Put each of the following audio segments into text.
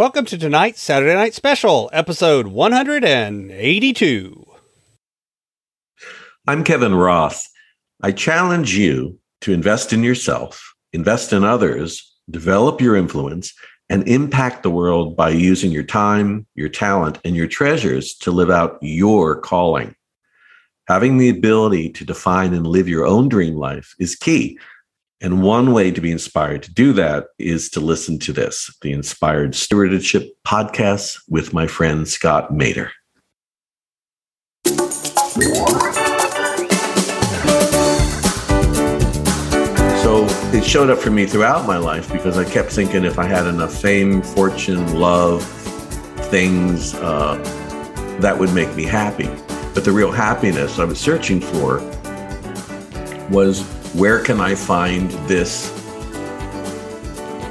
Welcome to tonight's Saturday Night Special, episode 182. I'm Kevin Roth. I challenge you to invest in yourself, invest in others, develop your influence, and impact the world by using your time, your talent, and your treasures to live out your calling. Having the ability to define and live your own dream life is key. And one way to be inspired to do that is to listen to this, the Inspired Stewardship Podcast with my friend Scott Mater. So it showed up for me throughout my life because I kept thinking if I had enough fame, fortune, love, things, that would make me happy. But the real happiness I was searching for was, where can I find this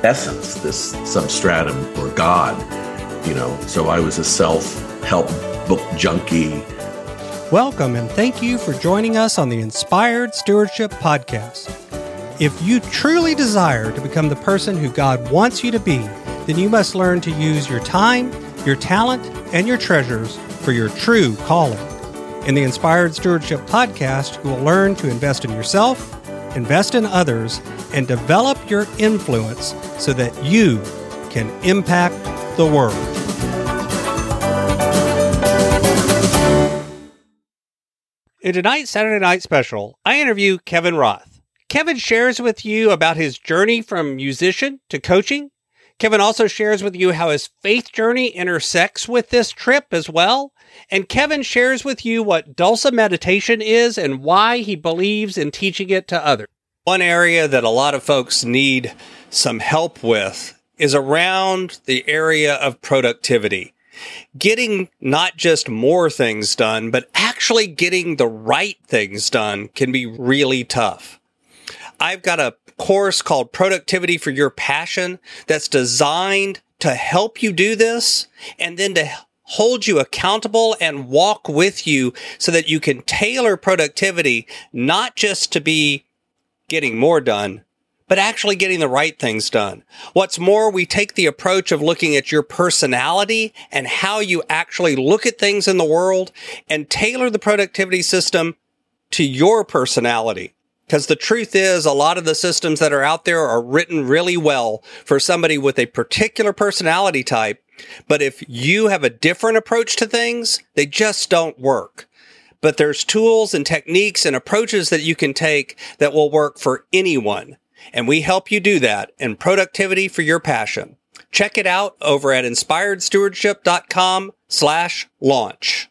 essence, this substratum or God? You know, so I was a self-help book junkie. Welcome and thank you for joining us on the Inspired Stewardship Podcast. If you truly desire to become the person who God wants you to be, then you must learn to use your time, your talent, and your treasures for your true calling. In the Inspired Stewardship Podcast, you will learn to invest in yourself, invest in others, and develop your influence so that you can impact the world. In tonight's Saturday Night Special, I interview Kevin Roth. Kevin shares with you about his journey from musician to coaching. Kevin also shares with you how his faith journey intersects with this trip as well. And Kevin shares with you what Dulce Meditation is and why he believes in teaching it to others. One area that a lot of folks need some help with is around the area of productivity. Getting not just more things done, but actually getting the right things done can be really tough. I've got a course called Productivity for Your Passion that's designed to help you do this and then to hold you accountable and walk with you so that you can tailor productivity not just to be getting more done, but actually getting the right things done. What's more, we take the approach of looking at your personality and how you actually look at things in the world and tailor the productivity system to your personality. Because the truth is, a lot of the systems that are out there are written really well for somebody with a particular personality type. But if you have a different approach to things, they just don't work. But there's tools and techniques and approaches that you can take that will work for anyone. And we help you do that in Productivity for Your Passion. Check it out over at inspiredstewardship.com/launch.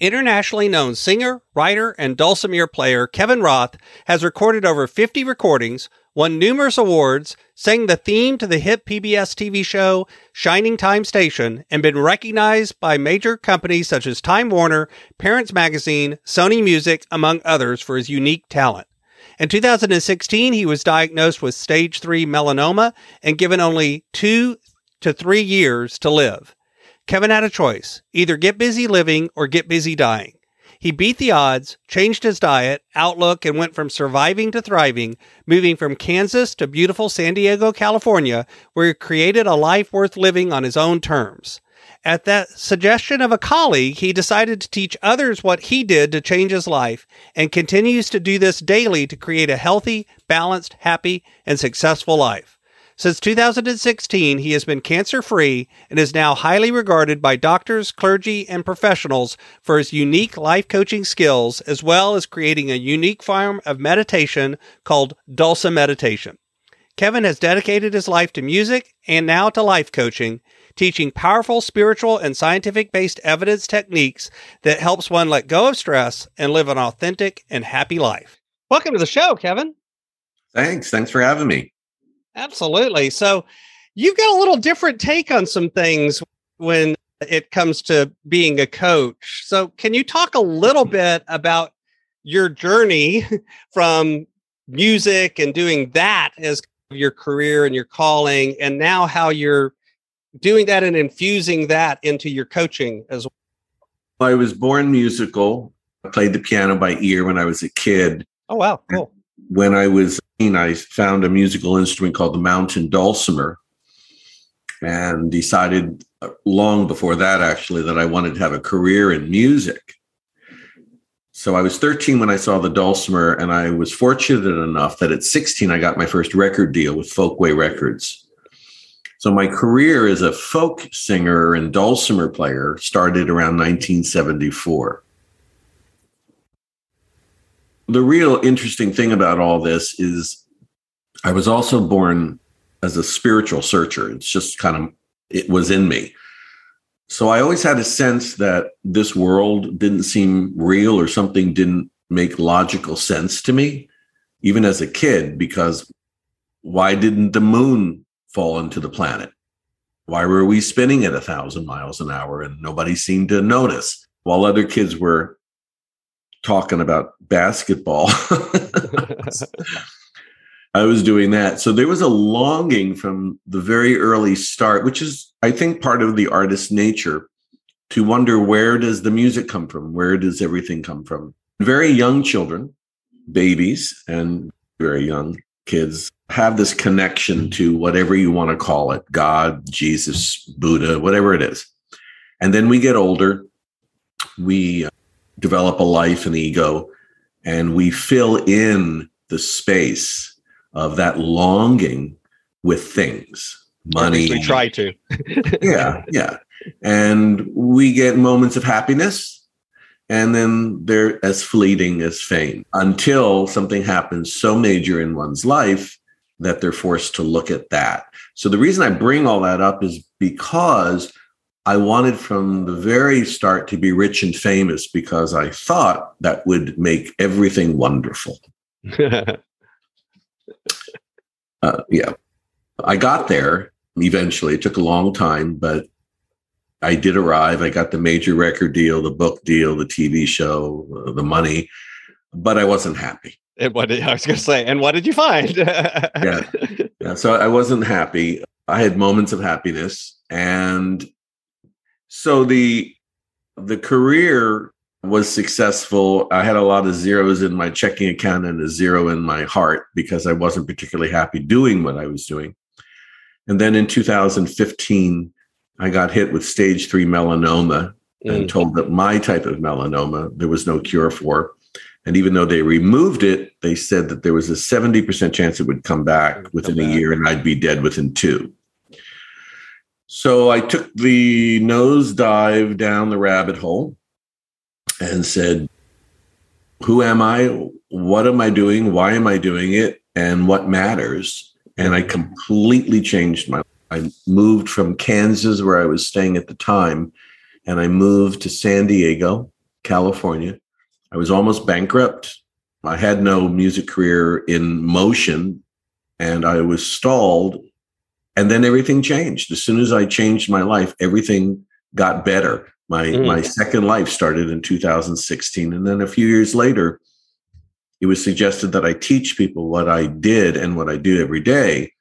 Internationally known singer, writer, and dulcimer player Kevin Roth has recorded over 50 recordings, won numerous awards, sang the theme to the hit PBS TV show Shining Time Station, and been recognized by major companies such as Time Warner, Parents Magazine, Sony Music, among others, for his unique talent. In 2016, he was diagnosed with stage 3 melanoma and given only 2 to 3 years to live. Kevin had a choice, either get busy living or get busy dying. He beat the odds, changed his diet, outlook, and went from surviving to thriving, moving from Kansas to beautiful San Diego, California, where he created a life worth living on his own terms. At the suggestion of a colleague, he decided to teach others what he did to change his life and continues to do this daily to create a healthy, balanced, happy, and successful life. Since 2016, he has been cancer-free and is now highly regarded by doctors, clergy, and professionals for his unique life coaching skills, as well as creating a unique form of meditation called Dulce Meditation. Kevin has dedicated his life to music and now to life coaching, teaching powerful spiritual and scientific-based evidence techniques that helps one let go of stress and live an authentic and happy life. Welcome to the show, Kevin. Thanks. Thanks for having me. Absolutely. So you've got a little different take on some things when it comes to being a coach. So can you talk a little bit about your journey from music and doing that as your career and your calling, and now how you're doing that and infusing that into your coaching as well? I was born musical. I played the piano by ear when I was a kid. Oh, wow. Cool. When I was 18, I found a musical instrument called the mountain dulcimer, and decided long before that, actually, that I wanted to have a career in music. So I was 13 when I saw the Dulcimer, and I was fortunate enough that at 16, I got my first record deal with Folkway Records. So my career as a folk singer and dulcimer player started around 1974. The real interesting thing about all this is I was also born as a spiritual searcher. It's just kind of, it was in me. So I always had a sense that this world didn't seem real, or something didn't make logical sense to me, even as a kid, because why didn't the moon fall into the planet? Why were we spinning at 1,000 miles an hour and nobody seemed to notice? While other kids were talking about basketball, I was doing that. So there was a longing from the very early start, which is, I think, part of the artist's nature, to wonder, where does the music come from? Where does everything come from? Very young children, babies and very young kids, have this connection to whatever you want to call it, God, Jesus, Buddha, whatever it is. And then we get older, we develop a life and ego, and we fill in the space of that longing with things, money. We try to. Yeah. And we get moments of happiness, and then they're as fleeting as fame, until something happens so major in one's life that they're forced to look at that. So the reason I bring all that up is because I wanted from the very start to be rich and famous, because I thought that would make everything wonderful. I got there eventually. It took a long time, but I did arrive. I got the major record deal, the book deal, the TV show, the money, but I wasn't happy. What did you find? Yeah. So I wasn't happy. I had moments of happiness. And so the career was successful. I had a lot of zeros in my checking account and a zero in my heart, because I wasn't particularly happy doing what I was doing. And then in 2015, I got hit with stage 3 melanoma and told that my type of melanoma, there was no cure for. And even though they removed it, they said that there was a 70% chance it would come back within a year, and I'd be dead within 2. So I took the nosedive down the rabbit hole and said, who am I? What am I doing? Why am I doing it? And what matters? And I completely changed my life. I moved from Kansas, where I was staying at the time, and I moved to San Diego, California. I was almost bankrupt. I had no music career in motion, and I was stalled. And then everything changed. As soon as I changed my life, everything got better. My second life started in 2016. And then a few years later, it was suggested that I teach people what I did and what I do every day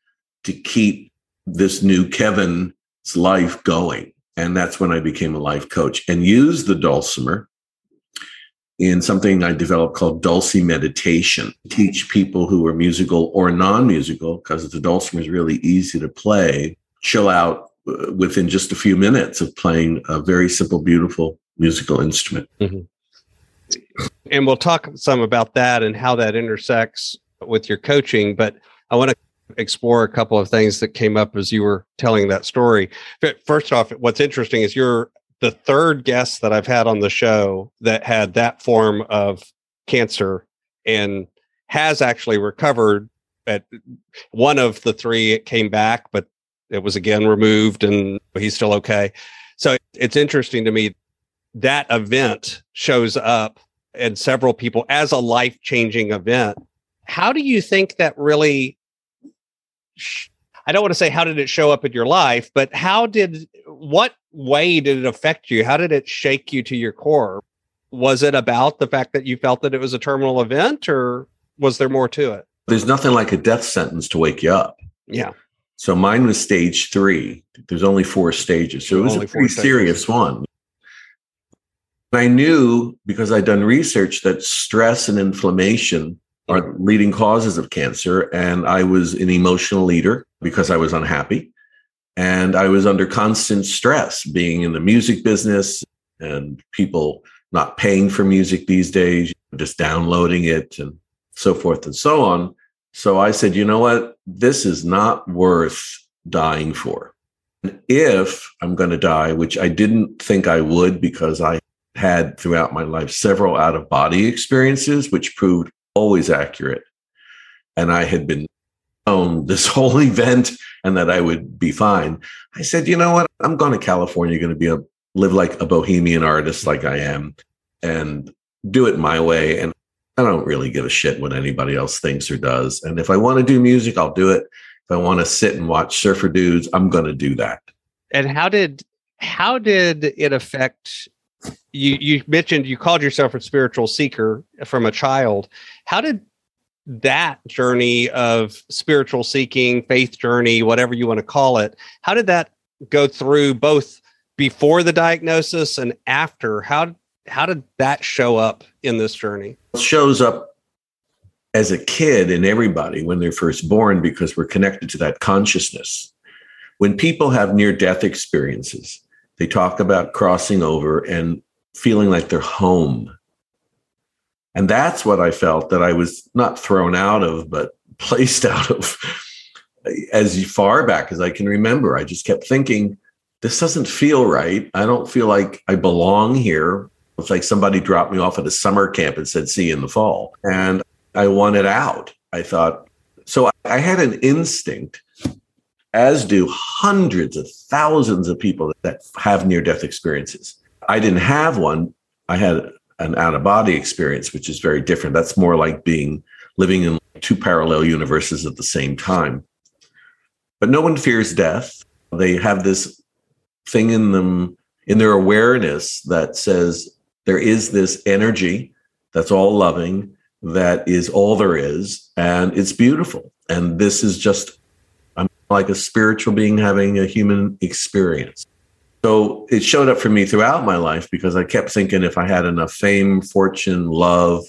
to keep this new Kevin's life going. And that's when I became a life coach and used the dulcimer in something I developed called Dulce Meditation. Teach people who are musical or non-musical, because the dulcimer is really easy to play, chill out within just a few minutes of playing a very simple, beautiful musical instrument. Mm-hmm. And we'll talk some about that and how that intersects with your coaching, but I want to explore a couple of things that came up as you were telling that story. First off, what's interesting is you're the third guest that I've had on the show that had that form of cancer and has actually recovered. At one of the three, it came back, but it was again removed, and he's still okay. So it's interesting to me that event shows up in several people as a life-changing event. How do you think that really... I don't want to say how did it show up in your life, but what way did it affect you? How did it shake you to your core? Was it about the fact that you felt that it was a terminal event, or was there more to it? There's nothing like a death sentence to wake you up. Yeah. So mine was stage 3. There's only 4 stages. So it was a pretty serious one. And I knew, because I'd done research, that stress and inflammation are leading causes of cancer. And I was an emotional eater because I was unhappy. And I was under constant stress being in the music business and people not paying for music these days, just downloading it and so forth and so on. So I said, you know what? This is not worth dying for. And if I'm going to die, which I didn't think I would because I had throughout my life several out-of-body experiences, which proved always accurate. And I had been on this whole event and that I would be fine. I said, you know what? I'm going to California, going to be live like a bohemian artist like I am and do it my way. And I don't really give a shit what anybody else thinks or does. And if I want to do music, I'll do it. If I want to sit and watch surfer dudes, I'm going to do that. And how did it affect you? You mentioned you called yourself a spiritual seeker from a child. How did that journey of spiritual seeking, faith journey, whatever you want to call it, how did that go through both before the diagnosis and after? How did that show up in this journey? It shows up as a kid in everybody when they're first born because we're connected to that consciousness. When people have near-death experiences, they talk about crossing over and feeling like they're home. And that's what I felt that I was not thrown out of, but placed out of. As far back as I can remember, I just kept thinking, this doesn't feel right. I don't feel like I belong here. It's like somebody dropped me off at a summer camp and said, see you in the fall. And I wanted out. I thought, so I had an instinct, as do hundreds of thousands of people that have near-death experiences. I didn't have one. I had an out-of-body experience, which is very different. That's more like living in two parallel universes at the same time. But no one fears death. They have this thing in them, in their awareness, that says there is this energy that's all loving, that is all there is, and it's beautiful. And this is just, I'm like a spiritual being having a human experience. So it showed up for me throughout my life because I kept thinking if I had enough fame, fortune, love,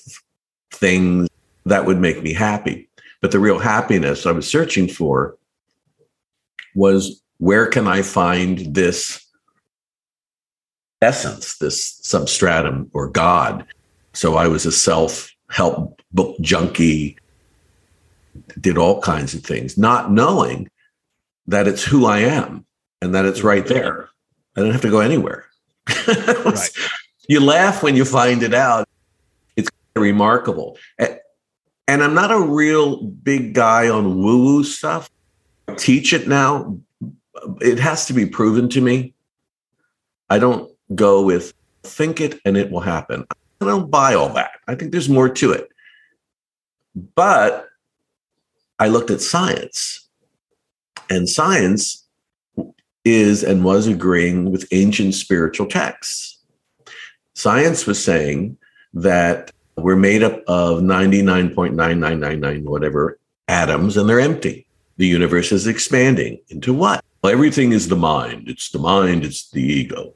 things, that would make me happy. But the real happiness I was searching for was, where can I find this essence, this substratum or God? So I was a self-help book junkie, did all kinds of things, not knowing that it's who I am and that it's right there. I didn't have to go anywhere. Right. You laugh when you find it out. It's remarkable. And I'm not a real big guy on woo-woo stuff. I teach it now. It has to be proven to me. I don't go with think it and it will happen. I don't buy all that. I think there's more to it. But I looked at science, and science is and was agreeing with ancient spiritual texts. Science was saying that we're made up of 99.9999 whatever atoms, and they're empty. The universe is expanding into what? Well, everything is the mind. It's the mind. It's the ego.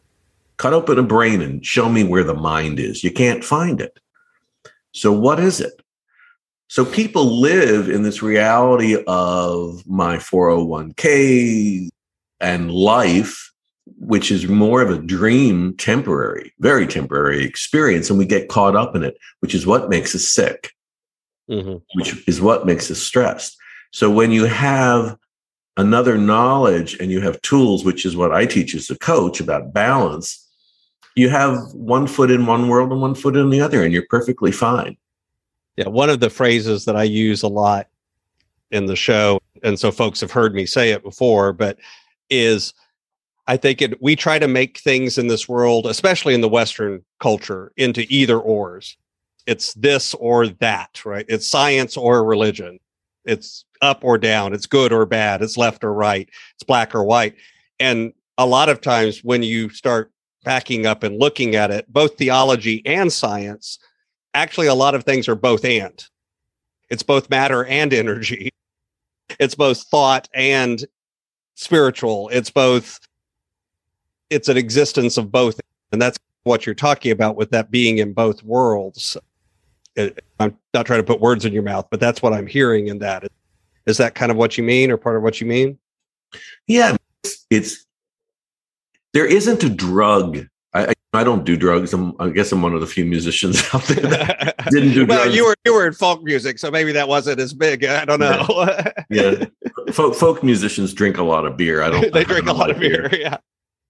Cut open a brain and show me where the mind is. You can't find it. So what is it? So people live in this reality of my 401k, and life, which is more of a dream, temporary, very temporary experience, and we get caught up in it, which is what makes us sick, which is what makes us stressed. So when you have another knowledge and you have tools, which is what I teach as a coach about balance, you have one foot in one world and one foot in the other, and you're perfectly fine. Yeah, one of the phrases that I use a lot in the show, and so folks have heard me say it before, but is I think we try to make things in this world, especially in the Western culture, into either ors. It's this or that, right? It's science or religion. It's up or down. It's good or bad. It's left or right. It's black or white. And a lot of times when you start backing up and looking at it, both theology and science, actually a lot of things are both and. It's both matter and energy. It's both thought and spiritual. It's an existence of both. And that's what you're talking about with that being in both worlds. I'm not trying to put words in your mouth, but that's what I'm hearing in that. Is that kind of what you mean, or part of what you mean? Yeah. there isn't a drug. I don't do drugs. I guess I'm one of the few musicians out there that didn't do drugs. You were in folk music, so maybe that wasn't as big. I don't know. Yeah. Folk musicians drink a lot of beer. They drink a lot of beer. Yeah.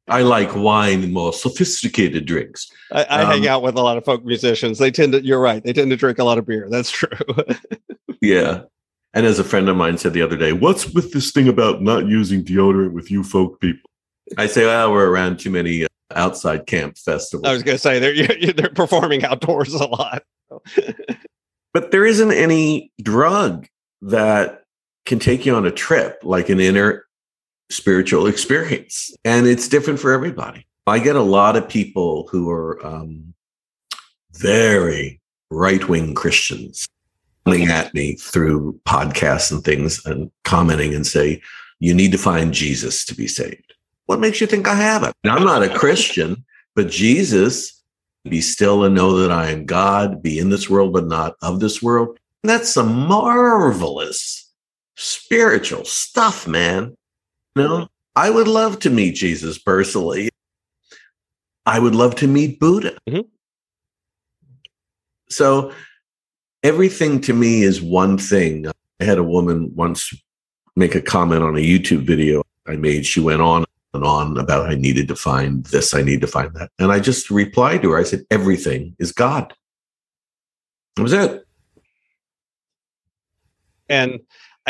I like wine and more sophisticated drinks. I hang out with a lot of folk musicians. You're right. They tend to drink a lot of beer. That's true. Yeah. And as a friend of mine said the other day, what's with this thing about not using deodorant with you folk people? I say, we're around too many outside camp festivals. I was going to say, they're performing outdoors a lot. But there isn't any drug that can take you on a trip like an inner spiritual experience. And it's different for everybody. I get a lot of people who are very right-wing Christians coming at me through podcasts and things and commenting and say, you need to find Jesus to be saved. What makes you think I haven't? And I'm not a Christian, but Jesus, be still and know that I am God, be in this world, but not of this world. And that's some marvelous spiritual stuff, man. No, I would love to meet Jesus personally. I would love to meet Buddha. Mm-hmm. So everything to me is one thing. I had a woman once make a comment on a YouTube video I made. She went on and on about I needed to find this, I need to find that. And I just replied to her. I said, everything is God. That was it. And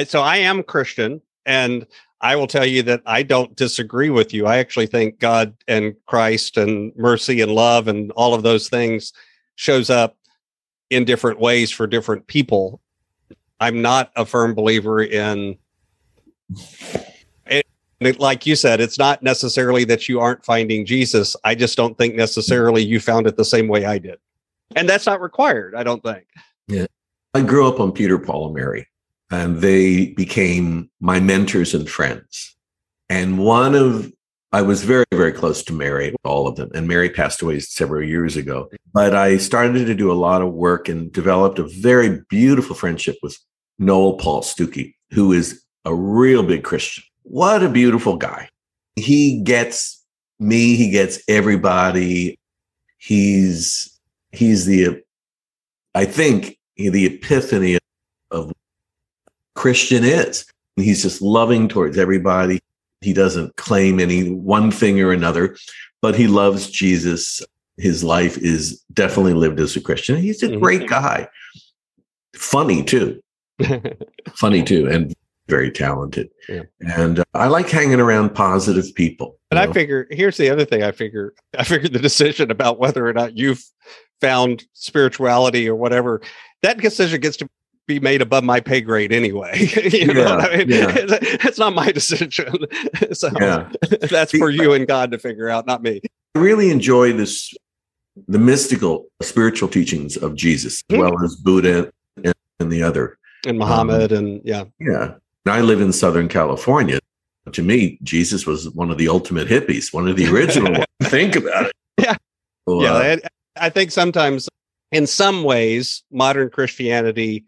so I am Christian, and I will tell you that I don't disagree with you. I actually think God and Christ and mercy and love and all of those things shows up in different ways for different people. I'm not a firm believer in it. Like you said, it's not necessarily that you aren't finding Jesus. I just don't think necessarily you found it the same way I did. And that's not required, I don't think. Yeah. I grew up on Peter, Paul and Mary. And they became my mentors and friends. And I was very, very close to Mary, all of them. And Mary passed away several years ago. But I started to do a lot of work and developed a very beautiful friendship with Noel Paul Stuckey, who is a real big Christian. What a beautiful guy. He gets me. He gets everybody. He's the epiphany of Christian is. He's just loving towards everybody. He doesn't claim any one thing or another, but he loves Jesus. His life is definitely lived as a Christian. He's a great guy. Funny too. And very talented. Yeah. And I like hanging around positive people. And I figure, here's the other thing. I figured the decision about whether or not you've found spirituality or whatever, that decision gets to be made above my pay grade anyway. you know what I mean? Yeah. It's not my decision. So that's for you and God to figure out, not me. I really enjoy the mystical spiritual teachings of Jesus, as well as Buddha and the other. And Muhammad . Yeah. And I live in Southern California. To me, Jesus was one of the ultimate hippies, one of the original ones. Think about it. Yeah. Well, I think sometimes, in some ways, modern Christianity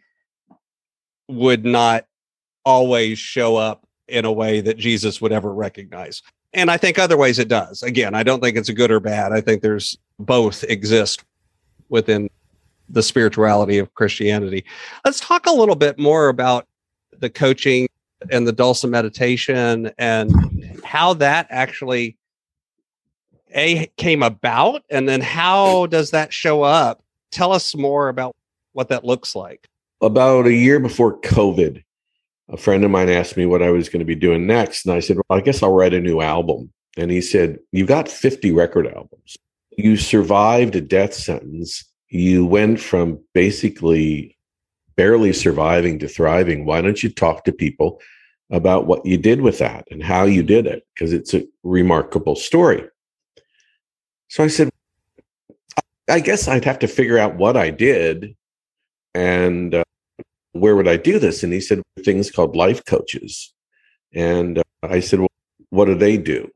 would not always show up in a way that Jesus would ever recognize. And I think other ways it does. Again, I don't think it's a good or bad. I think there's both exist within the spirituality of Christianity. Let's talk a little bit more about the coaching and the Dulce meditation and how that actually came about, and then how does that show up? Tell us more about what that looks like. About a year before COVID, a friend of mine asked me what I was going to be doing next. And I said, well, I guess I'll write a new album. And he said, you've got 50 record albums. You survived a death sentence. You went from basically barely surviving to thriving. Why don't you talk to people about what you did with that and how you did it? Because it's a remarkable story. So I said, I guess I'd have to figure out what I did. And where would I do this? And he said, things called life coaches. And I said, well, what do they do?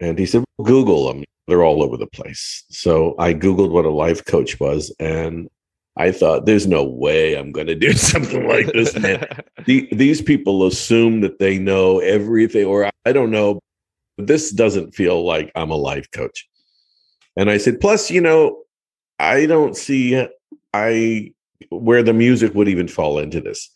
And he said, well, Google them. They're all over the place. So I Googled what a life coach was. And I thought, there's no way I'm going to do something like this. Man. These people assume that they know everything, or I don't know. This doesn't feel like I'm a life coach. And I said, plus, you know, I don't see where the music would even fall into this.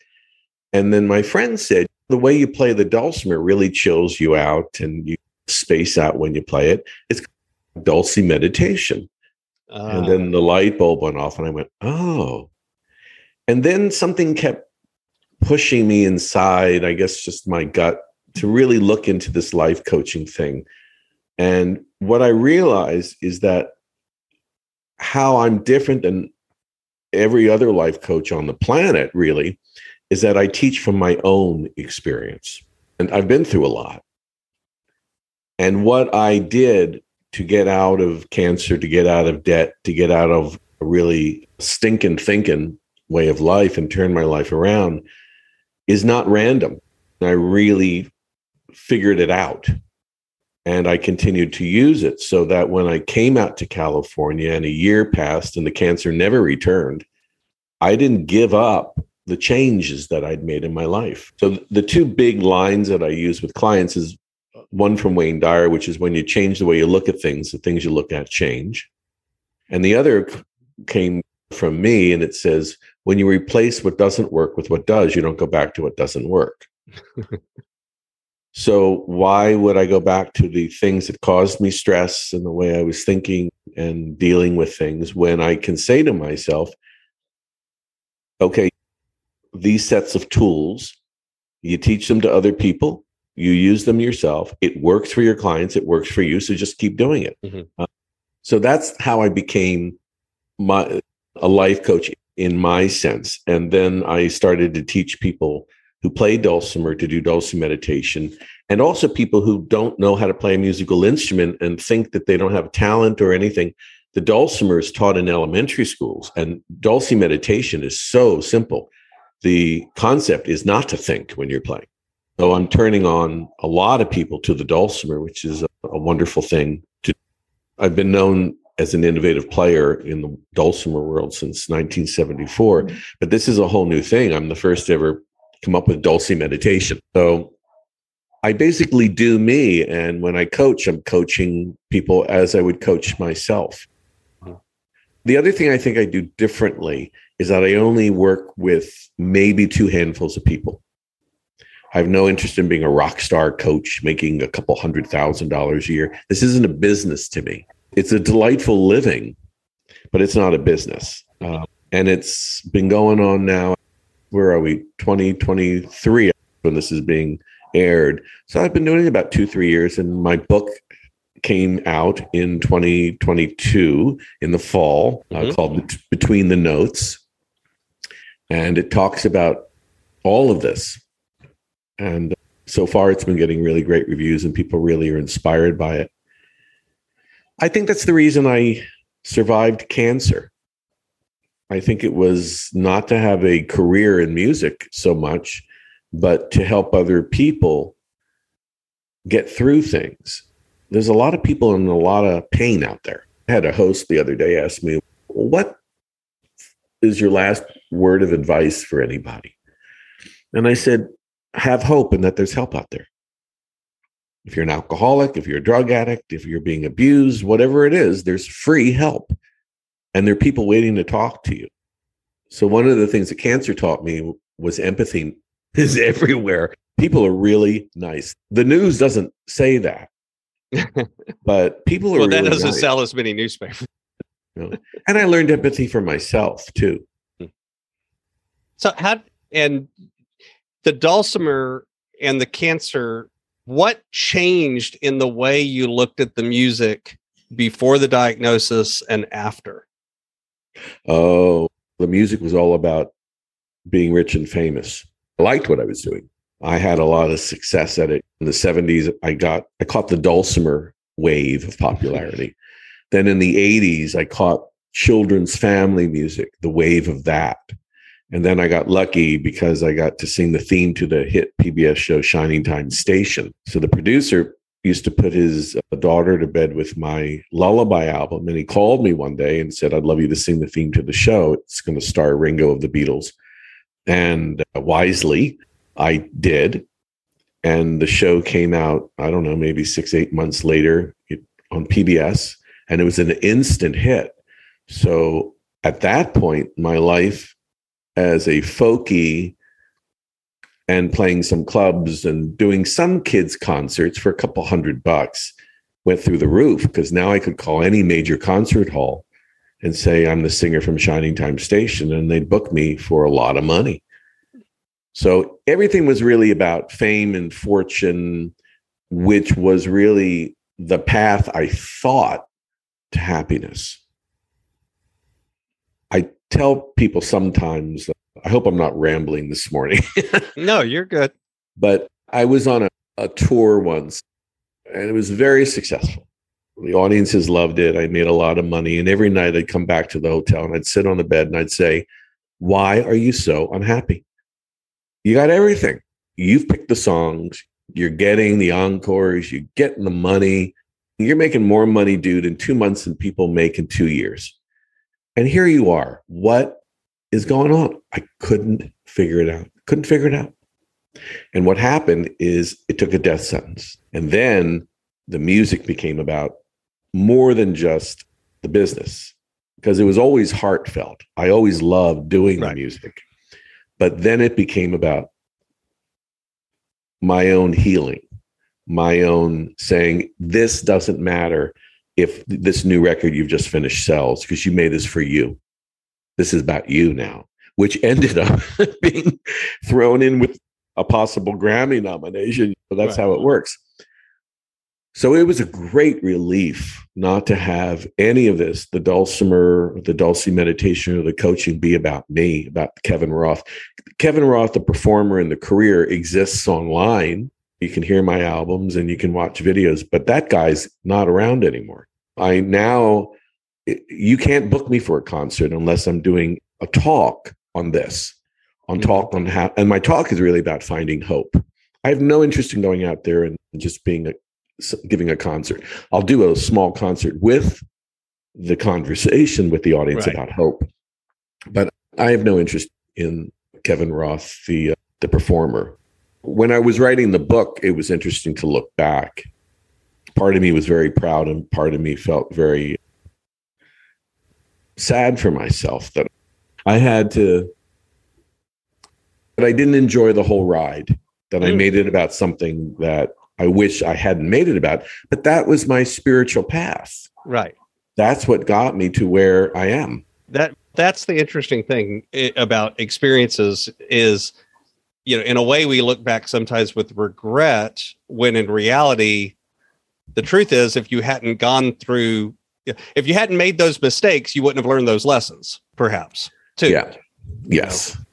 And then my friend said, the way you play the dulcimer really chills you out and you space out when you play it. It's called Dulce Meditation. And then the light bulb went off and I went, oh. And then something kept pushing me inside, I guess just my gut, to really look into this life coaching thing. And what I realized is that how I'm different than every other life coach on the planet, really, is that I teach from my own experience. And I've been through a lot. And what I did to get out of cancer, to get out of debt, to get out of a really stinking thinking way of life and turn my life around is not random. I really figured it out. And I continued to use it so that when I came out to California and a year passed and the cancer never returned, I didn't give up the changes that I'd made in my life. So the two big lines that I use with clients is one from Wayne Dyer, which is when you change the way you look at things, the things you look at change. And the other came from me, and it says, when you replace what doesn't work with what does, you don't go back to what doesn't work. So why would I go back to the things that caused me stress and the way I was thinking and dealing with things when I can say to myself, okay, these sets of tools, you teach them to other people, you use them yourself, it works for your clients, it works for you, so just keep doing it. Mm-hmm. So that's how I became a life coach in my sense. And then I started to teach people who play dulcimer to do dulcimer meditation, and also people who don't know how to play a musical instrument and think that they don't have talent or anything. The dulcimer is taught in elementary schools, and dulcimer meditation is so simple. The concept is not to think when you're playing. So I'm turning on a lot of people to the dulcimer, which is a wonderful thing to do. I've been known as an innovative player in the dulcimer world since 1974, mm-hmm. but this is a whole new thing. I'm the first ever come up with Dulce Meditation. So I basically do me. And when I coach, I'm coaching people as I would coach myself. The other thing I think I do differently is that I only work with maybe two handfuls of people. I have no interest in being a rock star coach, making a couple $100,000 a year. This isn't a business to me. It's a delightful living, but it's not a business. And it's been going on now. Where are we? 2023 when this is being aired. So I've been doing it about 2-3 years, and my book came out in 2022 in the fall, mm-hmm. Called Between the Notes. And it talks about all of this. And so far it's been getting really great reviews and people really are inspired by it. I think that's the reason I survived cancer. I think it was not to have a career in music so much, but to help other people get through things. There's a lot of people in a lot of pain out there. I had a host the other day ask me, what is your last word of advice for anybody? And I said, have hope and that there's help out there. If you're an alcoholic, if you're a drug addict, if you're being abused, whatever it is, there's free help. And there are people waiting to talk to you. So one of the things that cancer taught me was empathy is everywhere. People are really nice. The news doesn't say that, but people are really nice. Well, that doesn't sell as many newspapers. You know? And I learned empathy for myself, too. So and the dulcimer and the cancer, what changed in the way you looked at the music before the diagnosis and after? Oh, the music was all about being rich and famous. I liked what I was doing. I had a lot of success at it. In the 70s, I caught the dulcimer wave of popularity. Then in the 80s, I caught children's family music, the wave of that. And then I got lucky because I got to sing the theme to the hit PBS show Shining Time Station. So the producer used to put his daughter to bed with my lullaby album. And he called me one day and said, I'd love you to sing the theme to the show. It's going to star Ringo of the Beatles. And wisely, I did. And the show came out, I don't know, maybe 6-8 months later on PBS. And it was an instant hit. So at that point, my life as a folkie and playing some clubs and doing some kids' concerts for a couple $100 went through the roof, because now I could call any major concert hall and say, I'm the singer from Shining Time Station, and they'd book me for a lot of money. So everything was really about fame and fortune, which was really the path I thought to happiness. I tell people sometimes, I hope I'm not rambling this morning. No, you're good. But I was on a tour once, and it was very successful. The audiences loved it. I made a lot of money. And every night I'd come back to the hotel, and I'd sit on the bed, and I'd say, why are you so unhappy? You got everything. You've picked the songs. You're getting the encores. You're getting the money. You're making more money, dude, in 2 months than people make in 2 years. And here you are. What is going on? I couldn't figure it out. And what happened is it took a death sentence. And then the music became about more than just the business, because it was always heartfelt. I always loved doing the music. But then it became about my own healing, my own saying, this doesn't matter if this new record you've just finished sells, because you made this for you. This is about you now, which ended up being thrown in with a possible Grammy nomination. But that's how it works. So it was a great relief not to have any of this, the Dulcimer, the Dulce Meditation, or the coaching be about me, about Kevin Roth. Kevin Roth, the performer and the career, exists online. You can hear my albums and you can watch videos, but that guy's not around anymore. You can't book me for a concert unless I'm doing a talk on this, and my talk is really about finding hope. I have no interest in going out there and just giving a concert. I'll do a small concert with the conversation with the audience about hope, but I have no interest in Kevin Roth, the performer. When I was writing the book, it was interesting to look back. Part of me was very proud, and part of me felt very sad for myself that I had to, that I didn't enjoy the whole ride, that I made it about something that I wish I hadn't made it about, but that was my spiritual path. Right. That's what got me to where I am. That's the interesting thing about experiences is, you know, in a way we look back sometimes with regret, when in reality, the truth is, if you hadn't made those mistakes, you wouldn't have learned those lessons, perhaps, too. Yeah. Yes. You know?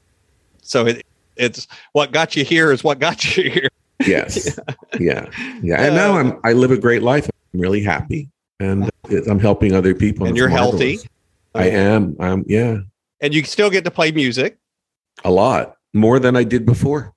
So it's what got you here is what got you here. Yes. Yeah. And now I live a great life. I'm really happy, and I'm helping other people. And you're healthy. I am. Yeah. And you still get to play music. A lot more than I did before.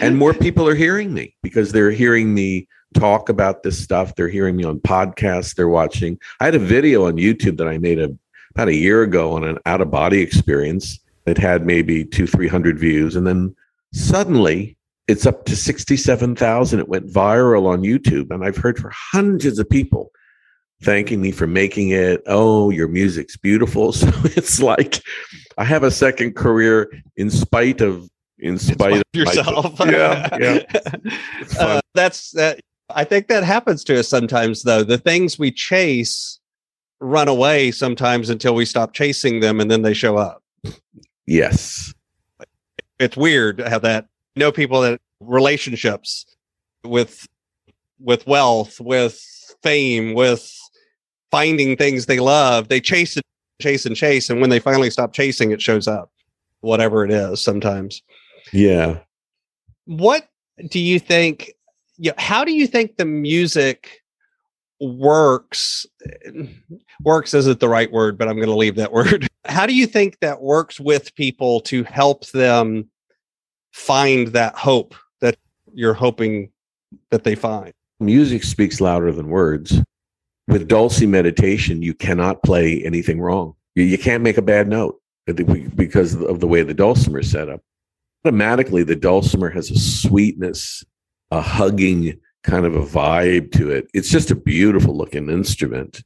And more people are hearing me, because they're hearing me talk about this stuff. They're hearing me on podcasts. They're watching. I had a video on YouTube that I made about a year ago on an out-of-body experience. It had maybe 200-300 views. And then suddenly it's up to 67,000. It went viral on YouTube. And I've heard from hundreds of people thanking me for making it. Oh, your music's beautiful. So it's like I have a second career in spite of yourself. That's that. I think that happens to us sometimes, though. The things we chase run away sometimes until we stop chasing them, and then they show up. Yes. It's weird how that, you know, people that relationships with wealth, with fame, with finding things they love, they chase. And when they finally stop chasing, it shows up, whatever it is sometimes. Yeah. What do you think? Yeah, how do you think the music works? Works isn't the right word, but I'm going to leave that word. How do you think that works with people to help them find that hope that you're hoping that they find? music speaks louder than words. With Dulce meditation, you cannot play anything wrong. You can't make a bad note because of the way the dulcimer is set up. Automatically, the dulcimer has a sweetness, a hugging kind of a vibe to it. It's just a beautiful looking instrument.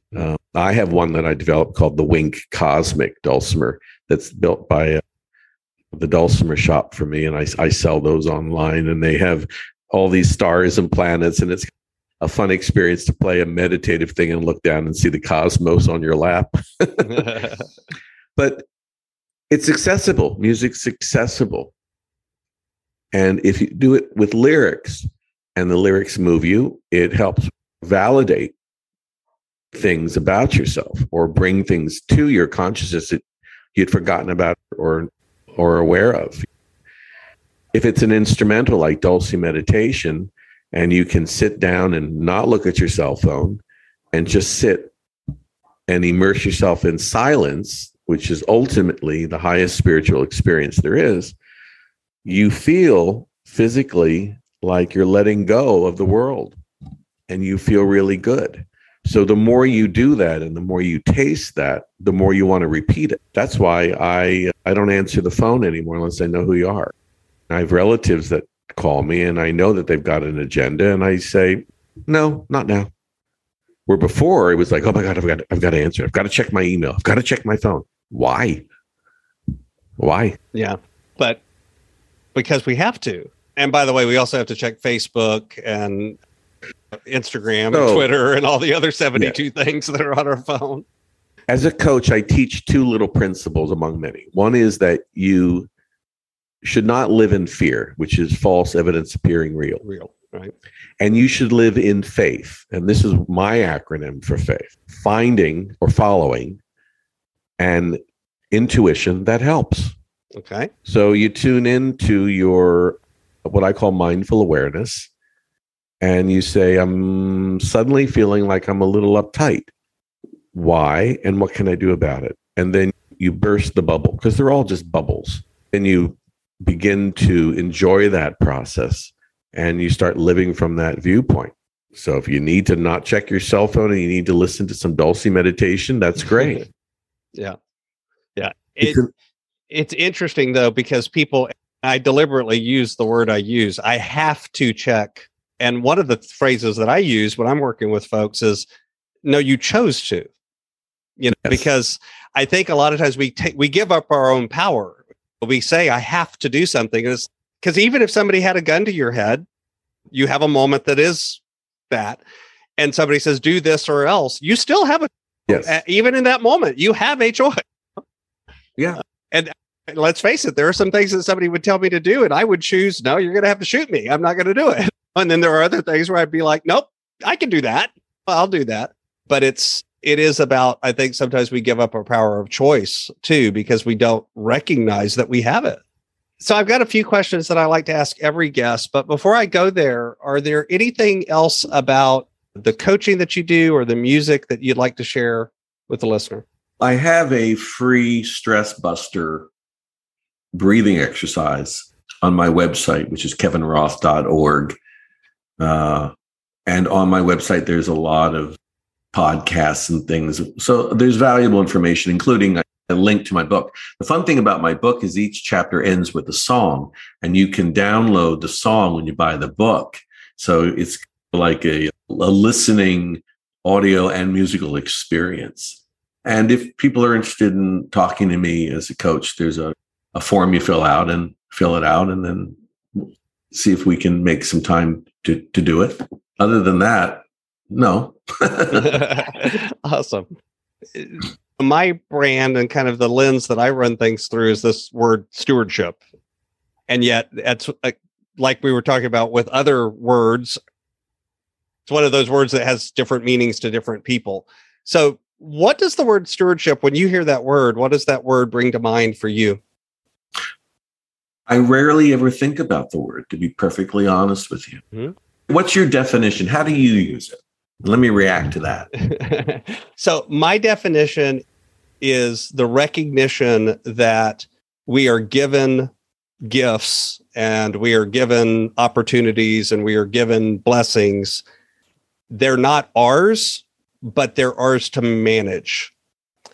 I have one that I developed called the Wink Cosmic Dulcimer that's built by the dulcimer shop for me. And I sell those online, and they have all these stars and planets, and it's a fun experience to play a meditative thing and look down and see the cosmos on your lap. But it's accessible. Music's accessible. And if you do it with lyrics and the lyrics move you, it helps validate things about yourself or bring things to your consciousness that you'd forgotten about or aware of. If it's an instrumental like Dulce Meditation, and you can sit down and not look at your cell phone and just sit and immerse yourself in silence, which is ultimately the highest spiritual experience there is, you feel physically like you're letting go of the world, and you feel really good. So the more you do that and the more you taste that, the more you want to repeat it. That's why I don't answer the phone anymore unless I know who you are. I have relatives that call me, and I know that they've got an agenda, and I say, no, not now. Where before it was like, oh my God, I've got to answer. I've got to check my email. I've got to check my phone. Why? Yeah, but because we have to. And by the way, we also have to check Facebook and Instagram and Twitter and all the other 72 things that are on our phone. As a coach, I teach two little principles among many. One is that you should not live in fear, which is false evidence appearing real, right? And you should live in faith. And this is my acronym for faith: finding or following and intuition that helps. Okay. So you tune into your, what I call mindful awareness, and you say, I'm suddenly feeling like I'm a little uptight. Why? And what can I do about it? And then you burst the bubble, because they're all just bubbles. And you begin to enjoy that process, and you start living from that viewpoint. So if you need to not check your cell phone and you need to listen to some Dulce meditation, that's great. Yeah. It's interesting though, because people, I deliberately use the word I use, I have to check. And one of the phrases that I use when I'm working with folks is, no, you chose to, because I think a lot of times we give up our own power. We say, I have to do something. Because even if somebody had a gun to your head, you have a moment that is that, and somebody says, do this or else, you still have a, even in that moment, you have a choice. Yeah. And let's face it, there are some things that somebody would tell me to do, and I would choose, no, you're going to have to shoot me. I'm not going to do it. And then there are other things where I'd be like, nope, I can do that. I'll do that. But it is about, I think sometimes we give up our power of choice too, because we don't recognize that we have it. So I've got a few questions that I like to ask every guest, but before I go there, are there anything else about the coaching that you do or the music that you'd like to share with the listener? I have a free stress buster breathing exercise on my website, which is kevinroth.org. And on my website, there's a lot of podcasts and things. So there's valuable information, including a link to my book. The fun thing about my book is each chapter ends with a song, and you can download the song when you buy the book. So it's like a listening audio and musical experience. And if people are interested in talking to me as a coach, there's a form you fill out and then see if we can make some time to do it. Other than that, no. Awesome. My brand and kind of the lens that I run things through is this word stewardship. And yet, that's like we were talking about with other words. It's one of those words that has different meanings to different people. So what does the word stewardship, when you hear that word, what does that word bring to mind for you? I rarely ever think about the word, to be perfectly honest with you. Mm-hmm. What's your definition? How do you use it? Let me react to that. So my definition is the recognition that we are given gifts, and we are given opportunities, and we are given blessings, They're not ours, but they're ours to manage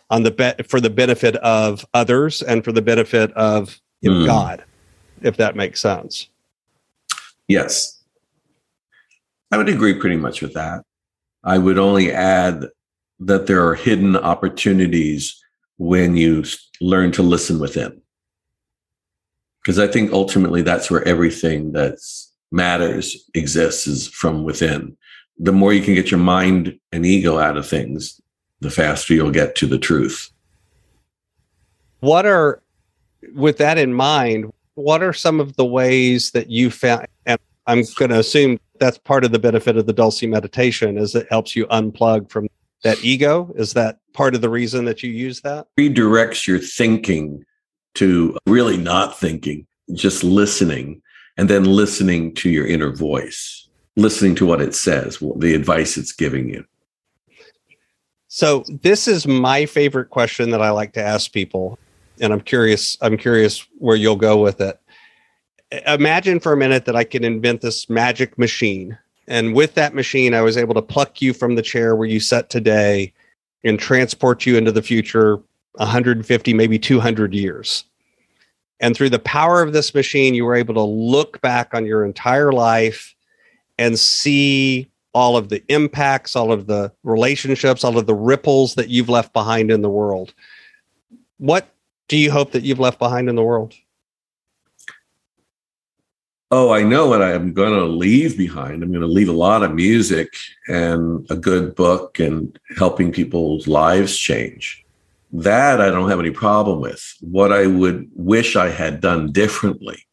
on the for the benefit of others and for the benefit of God, if that makes sense. Yes. I would agree pretty much with that. I would only add that there are hidden opportunities when you learn to listen within. Because I think ultimately that's where everything that matters exists, is from within. The more you can get your mind and ego out of things, the faster you'll get to the truth. With that in mind, what are some of the ways that you found, and I'm going to assume that's part of the benefit of the Dulce meditation, is it helps you unplug from that ego? Is that part of the reason that you use that? Redirects your thinking to really not thinking, just listening, and then listening to your inner voice, listening to what it says, the advice it's giving you. So this is my favorite question that I like to ask people, and I'm curious where you'll go with it. Imagine for a minute that I can invent this magic machine, and with that machine, I was able to pluck you from the chair where you sat today and transport you into the future 150, maybe 200 years. And through the power of this machine, you were able to look back on your entire life and see all of the impacts, all of the relationships, all of the ripples that you've left behind in the world. What do you hope that you've left behind in the world? Oh, I know what I'm going to leave behind. I'm going to leave a lot of music and a good book and helping people's lives change. That I don't have any problem with. What I would wish I had done differently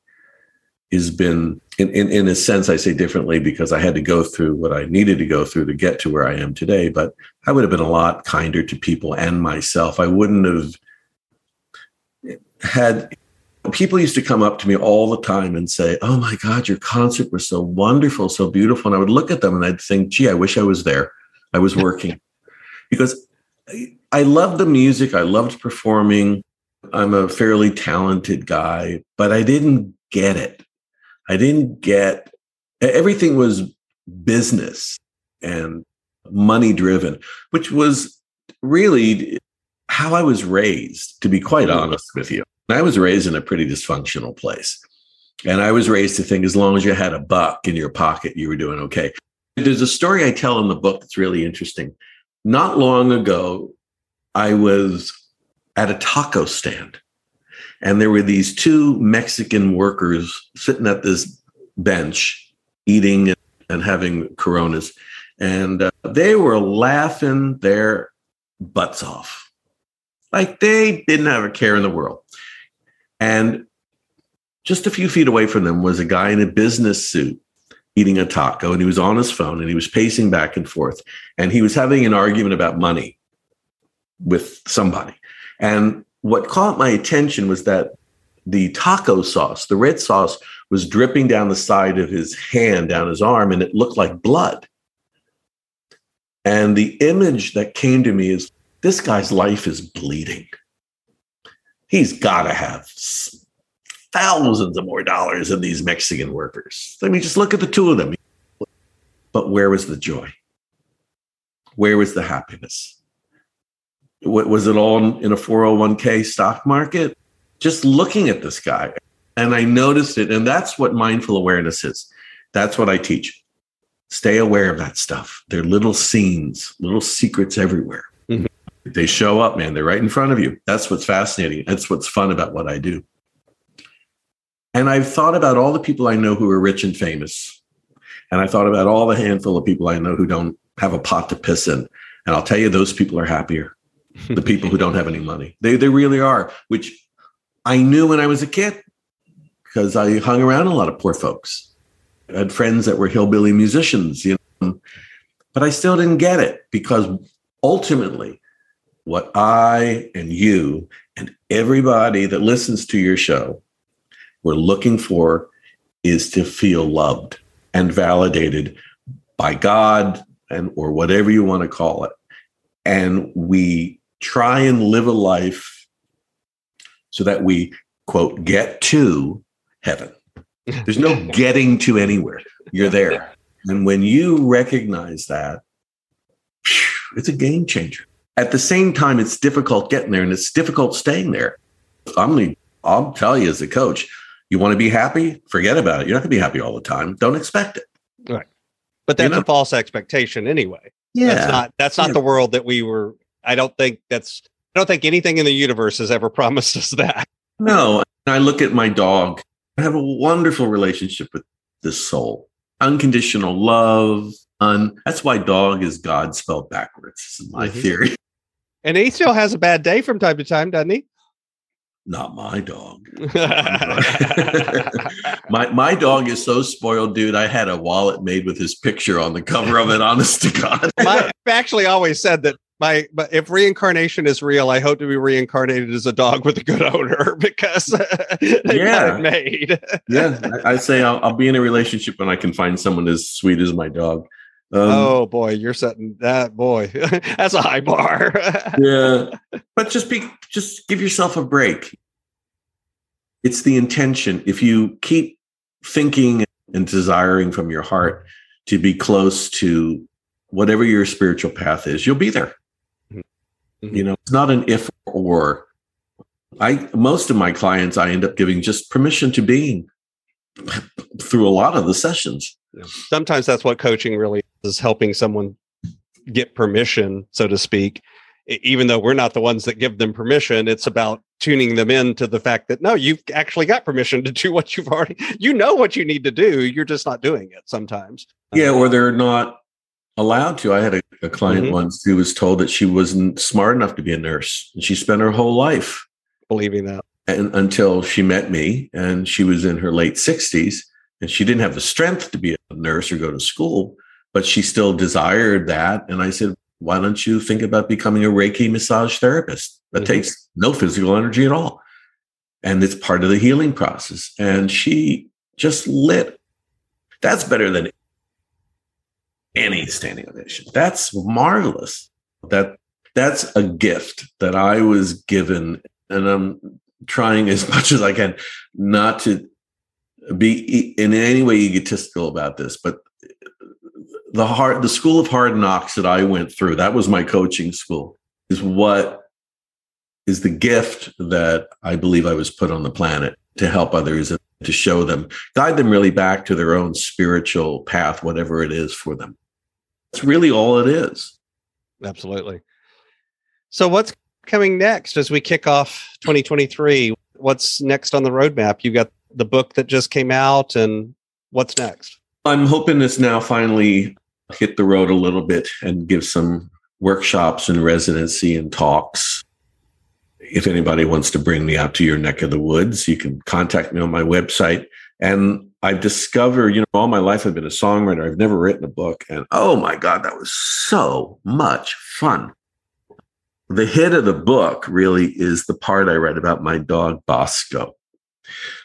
has been, in a sense, I say differently because I had to go through what I needed to go through to get to where I am today, but I would have been a lot kinder to people and myself. I wouldn't have had... People used to come up to me all the time and say, oh my God, your concert was so wonderful, so beautiful. And I would look at them and I'd think, gee, I wish I was there. I was working because I loved the music. I loved performing. I'm a fairly talented guy, but I didn't get it. Everything was business and money driven, which was really how I was raised, to be quite honest with you. I was raised in a pretty dysfunctional place, and I was raised to think as long as you had a buck in your pocket, you were doing okay. There's a story I tell in the book that's really interesting. Not long ago, I was at a taco stand, and there were these two Mexican workers sitting at this bench eating and having Coronas, and they were laughing their butts off. Like they didn't have a care in the world. And just a few feet away from them was a guy in a business suit eating a taco, and he was on his phone and he was pacing back and forth, and he was having an argument about money with somebody. And what caught my attention was that the taco sauce, the red sauce, was dripping down the side of his hand, down his arm, and it looked like blood. And the image that came to me is, this guy's life is bleeding. He's got to have thousands of more dollars than these Mexican workers. I mean, just look at the two of them. But where was the joy? Where was the happiness? Was it all in a 401k stock market? Just looking at this guy. And I noticed it. And that's what mindful awareness is. That's what I teach. Stay aware of that stuff. They're little scenes, little secrets everywhere. They show up, man. They're right in front of you. That's what's fascinating. That's what's fun about what I do. And I've thought about all the people I know who are rich and famous. And I thought about all the handful of people I know who don't have a pot to piss in. And I'll tell you, those people are happier. The people who don't have any money. They really are, which I knew when I was a kid because I hung around a lot of poor folks. I had friends that were hillbilly musicians, you know, but I still didn't get it because ultimately, what I and you and everybody that listens to your show we're looking for is to feel loved and validated by God and or whatever you want to call it. And we try and live a life so that we, quote, get to heaven. There's no getting to anywhere. You're there. And when you recognize that, it's a game changer. At the same time, it's difficult getting there and it's difficult staying there. I'll tell you as a coach, you want to be happy? Forget about it. You're not going to be happy all the time. Don't expect it. Right. But that's a false expectation anyway. Yeah. That's not the world that we were. I don't think anything in the universe has ever promised us that. No. I look at my dog. I have a wonderful relationship with this soul. Unconditional love. That's why dog is God spelled backwards, in my theory. And he still has a bad day from time to time, doesn't he? Not my dog. My dog is so spoiled, dude. I had a wallet made with his picture on the cover of it, honest to God. I've actually always said that if reincarnation is real, I hope to be reincarnated as a dog with a good owner because they got it made. Yeah, I say I'll be in a relationship when I can find someone as sweet as my dog. Oh boy, you're setting that boy. That's a high bar. Yeah, but just give yourself a break. It's the intention. If you keep thinking and desiring from your heart to be close to whatever your spiritual path is, you'll be there. Mm-hmm. It's not an if or. Most of my clients, I end up giving just permission to being through a lot of the sessions. Sometimes that's what coaching really is helping someone get permission, so to speak, even though we're not the ones that give them permission. It's about tuning them in to the fact that, no, you've actually got permission to do what you've already, what you need to do. You're just not doing it sometimes. Yeah. Or they're not allowed to. I had a client once who was told that she wasn't smart enough to be a nurse. And she spent her whole life believing that. And until she met me, and she was in her late 60s. And she didn't have the strength to be a nurse or go to school, but she still desired that. And I said, why don't you think about becoming a Reiki massage therapist? That takes no physical energy at all. And it's part of the healing process. And she just lit. That's better than any standing ovation. That's marvelous. That's a gift that I was given. And I'm trying as much as I can not to be in any way egotistical about this, but the school of hard knocks that I went through, that was my coaching school, is what is the gift that I believe I was put on the planet to help others and to show them, guide them really back to their own spiritual path, whatever it is for them. That's really all it is. Absolutely. So what's coming next as we kick off 2023? What's next on the roadmap? You got the book that just came out, and what's next? I'm hoping this now finally hit the road a little bit and give some workshops and residency and talks. If anybody wants to bring me out to your neck of the woods, you can contact me on my website. And I've discovered, all my life I've been a songwriter. I've never written a book. And oh my God, that was so much fun. The hit of the book really is the part I write about my dog, Bosco.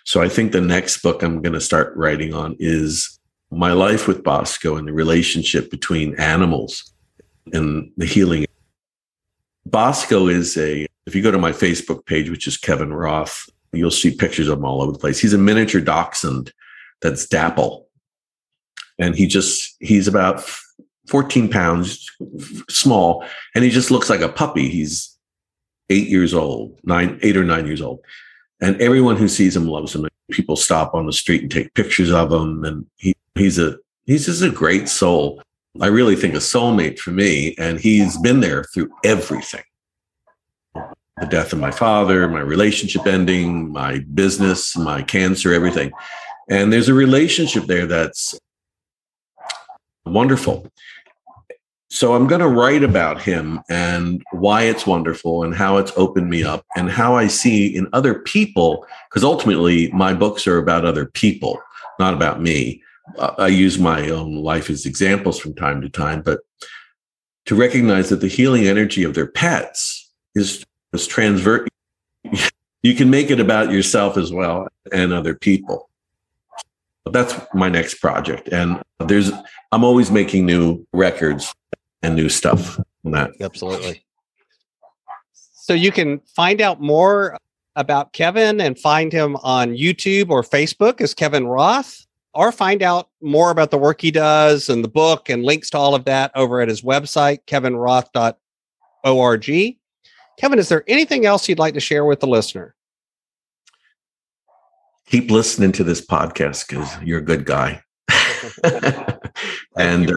So I think the next book I'm going to start writing on is my life with Bosco and the relationship between animals and the healing. Bosco is if you go to my Facebook page, which is Kevin Roth, you'll see pictures of him all over the place. He's a miniature dachshund that's dapple. And he's about 14 pounds, small, and he just looks like a puppy. He's 8 or 9 years old. And everyone who sees him loves him. People stop on the street and take pictures of him. And he's just a great soul. I really think a soulmate for me. And he's been there through everything. The death of my father, my relationship ending, my business, my cancer, everything. And there's a relationship there that's wonderful. So I'm going to write about him and why it's wonderful and how it's opened me up and how I see in other people, because ultimately my books are about other people, not about me. I use my own life as examples from time to time, but to recognize that the healing energy of their pets is transverse. You can make it about yourself as well and other people. That's my next project. And I'm always making new records and new stuff on that. Absolutely. So you can find out more about Kevin and find him on YouTube or Facebook as Kevin Roth. or find out more about the work he does and the book and links to all of that over at his website, kevinroth.org. Kevin, is there anything else you'd like to share with the listener? Keep listening to this podcast because you're a good guy. And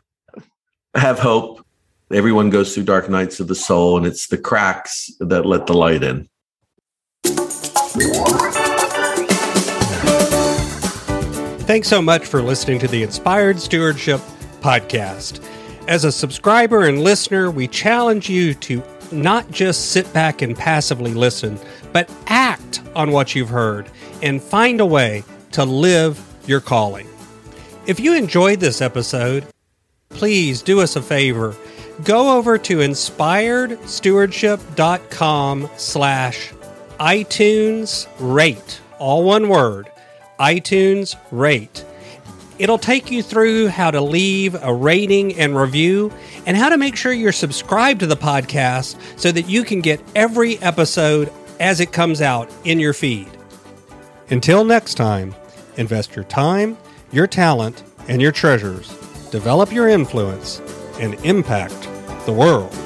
have hope. Everyone goes through dark nights of the soul, and it's the cracks that let the light in. Thanks so much for listening to the Inspired Stewardship Podcast. As a subscriber and listener, we challenge you to not just sit back and passively listen, but act on what you've heard and find a way to live your calling. If you enjoyed this episode, please do us a favor. Go over to inspiredstewardship.com/iTunes rate, all one word, iTunes rate. It'll take you through how to leave a rating and review and how to make sure you're subscribed to the podcast so that you can get every episode as it comes out in your feed. Until next time, invest your time, your talent, and your treasures. Develop your influence and impact the world.